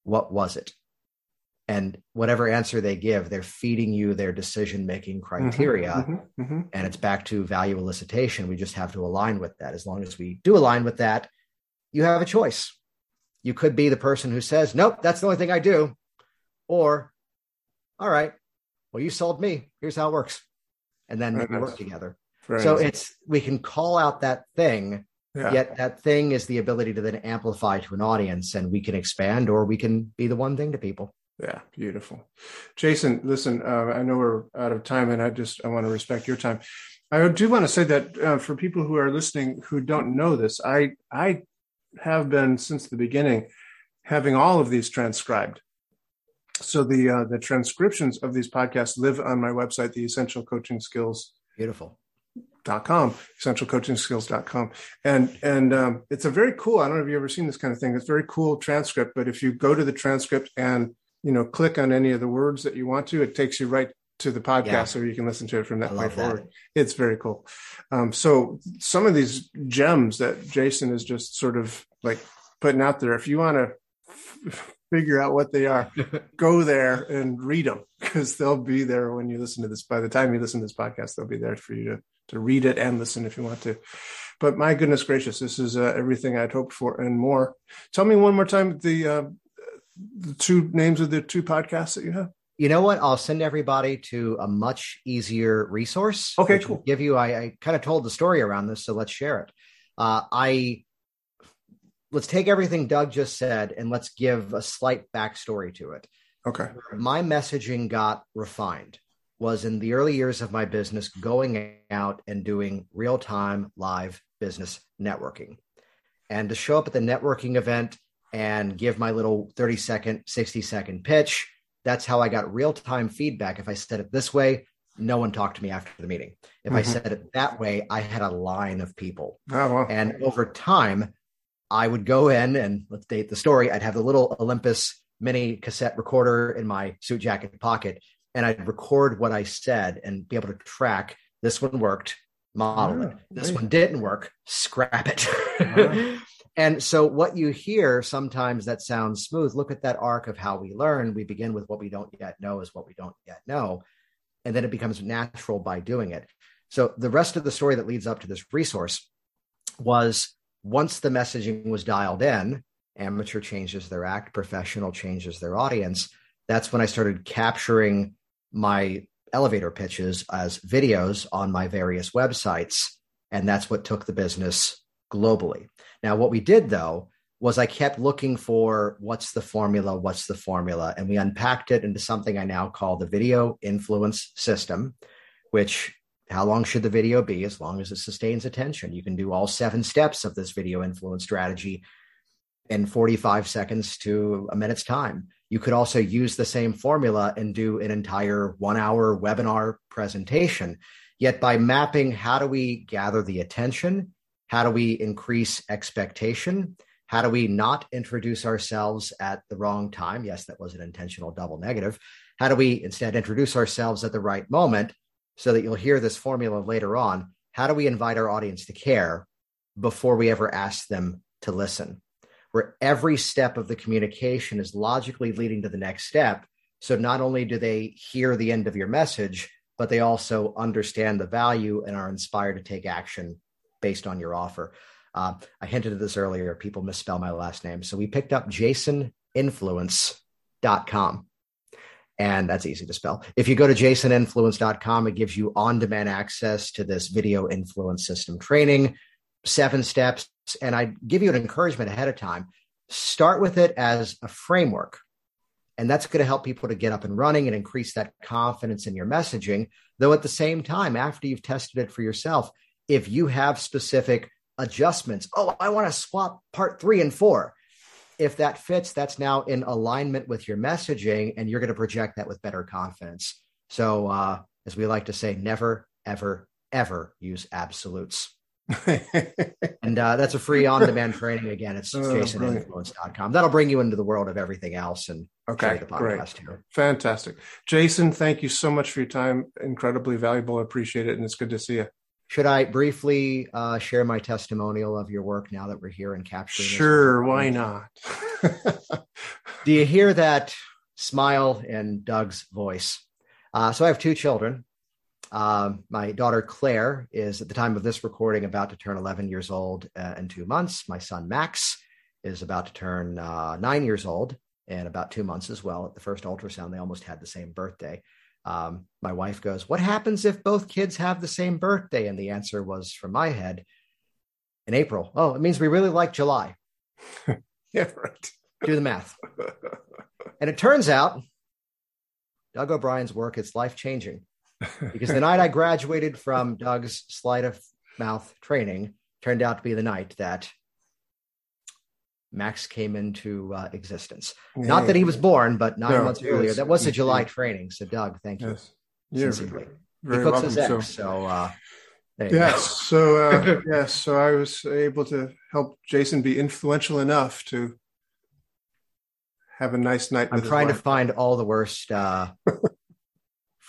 What was it? And whatever answer they give, they're feeding you their decision-making criteria. Mm-hmm, mm-hmm. And it's back to value elicitation. We just have to align with that. As long as we do align with that, you have a choice. You could be the person who says, nope, that's the only thing I do. Or, all right, well, you sold me. Here's how it works. And then we work together. We can call out that thing, yet that thing is the ability to then amplify to an audience, and we can expand or we can be the one thing to people. Yeah, beautiful. Jason, listen, I know we're out of time, and I want to respect your time. I do want to say that for people who are listening who don't know this, I have been since the beginning having all of these transcribed. So the transcriptions of these podcasts live on my website, the Essential Coaching Skills. Beautiful. .com, essentialcoachingskills.com. And it's a very cool, I don't know if you've ever seen this kind of thing. It's very cool transcript, but if you go to the transcript and click on any of the words that you want to, it takes you right to the podcast, yeah. So you can listen to it from that point forward. It's very cool. So some of these gems that Jason is just sort of like putting out there, if you want to figure out what they are, go there and read them, because they'll be there when you listen to this. By the time you listen to this podcast, they'll be there for you to read it and listen if you want to. But my goodness gracious, this is everything I'd hoped for and more. Tell me one more time the two names of the two podcasts that you have. You know what? I'll send everybody to a much easier resource. Okay, cool. Give you, I kind of told the story around this, so let's share it. Let's take everything Doug just said and let's give a slight backstory to it. Okay. My messaging got refined was in the early years of my business, going out and doing real-time live business networking, and to show up at the networking event and give my little 30-second, 60-second pitch. That's how I got real-time feedback. If I said it this way, no one talked to me after the meeting. If I said it that way, I had a line of people. Oh, wow. And over time, I would go in and, let's date the story, I'd have the little Olympus mini cassette recorder in my suit jacket pocket, and I'd record what I said and be able to track, this one worked, model it. This one didn't work, scrap it. And so what you hear sometimes that sounds smooth, look at that arc of how we learn. We begin with what we don't yet know is what we don't yet know. And then it becomes natural by doing it. So the rest of the story that leads up to this resource was, once the messaging was dialed in, amateur changes their act, professional changes their audience. That's when I started capturing my elevator pitches as videos on my various websites. And that's what took the business globally. Now, what we did, though, was I kept looking for what's the formula, and we unpacked it into something I now call the video influence system, which, how long should the video be? As long as it sustains attention. You can do all 7 steps of this video influence strategy in 45 seconds to a minute's time. You could also use the same formula and do an entire 1-hour webinar presentation. Yet by mapping, how do we gather the attention? How do we increase expectation? How do we not introduce ourselves at the wrong time? Yes, that was an intentional double negative. How do we instead introduce ourselves at the right moment, so that you'll hear this formula later on? How do we invite our audience to care before we ever ask them to listen? Where every step of the communication is logically leading to the next step. So not only do they hear the end of your message, but they also understand the value and are inspired to take action based on your offer. I hinted at this earlier, people misspell my last name. So we picked up JasonInfluence.com, and that's easy to spell. If you go to JasonInfluence.com, it gives you on-demand access to this video influence system training, 7 steps. And I give you an encouragement ahead of time. Start with it as a framework, and that's going to help people to get up and running and increase that confidence in your messaging. Though at the same time, after you've tested it for yourself, if you have specific adjustments, I want to swap part 3 and 4. If that fits, that's now in alignment with your messaging, and you're going to project that with better confidence. So as we like to say, never, ever, ever use absolutes. And that's a free on-demand training. Again, it's JasonInfluence.com. That'll bring you into the world of everything else and share the podcast here. Fantastic. Jason, thank you so much for your time. Incredibly valuable. I appreciate it. And it's good to see you. Should I briefly share my testimonial of your work now that we're here and capturing this? Sure, why not? Do you hear that smile in Doug's voice? So I have 2 children. My daughter, Claire, is at the time of this recording about to turn 11 years old in 2 months. My son, Max, is about to turn 9 years old in about 2 months as well. At the first ultrasound, they almost had the same birthday. My wife goes, "What happens if both kids have the same birthday?" And the answer was from my head, in April. Oh, it means we really like July. Yeah, right. Do the math. And it turns out Doug O'Brien's work is life-changing, because the night I graduated from Doug's sleight of mouth training turned out to be the night that Max came into existence. Not that he was born, but 9 months earlier. That was a July training. So, Doug, thank you. Yes. Sincerely. Very welcome. His eggs, so I was able to help Jason be influential enough to have a nice night. I'm trying to find all the worst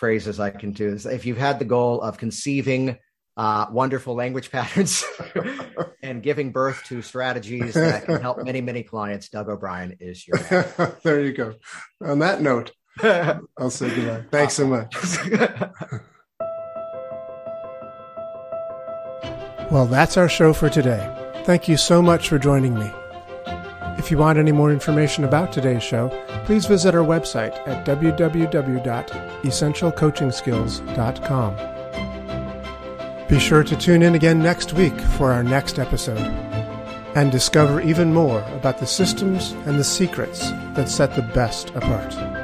phrases I can do. If you've had the goal of conceiving wonderful language patterns and giving birth to strategies that can help many, many clients, Doug O'Brien is your man. There you go. On that note, I'll say goodbye. Thanks so much. Well, that's our show for today. Thank you so much for joining me. If you want any more information about today's show, please visit our website at www.essentialcoachingskills.com. Be sure to tune in again next week for our next episode and discover even more about the systems and the secrets that set the best apart.